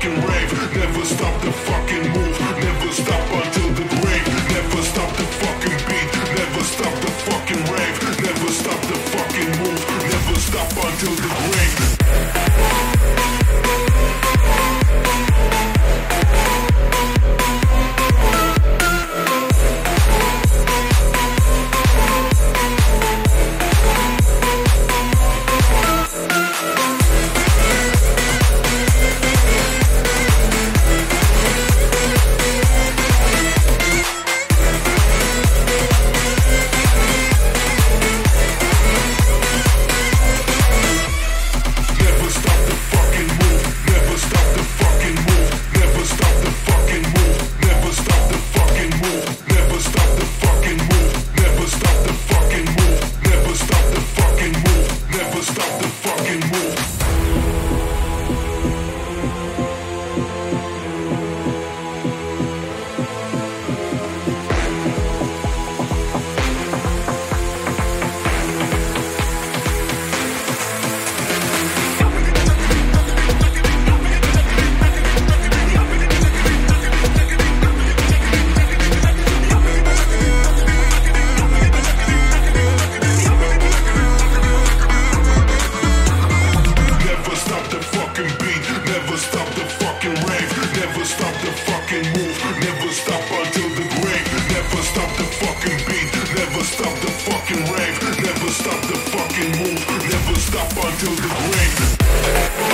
fucking rave. Never stop the fucking move. Never stop until the grave. Never stop the fucking beat. Never stop the fucking rave. Never stop the fucking move. Never stop until the grave. Never stop the fucking move. Never stop until the grave.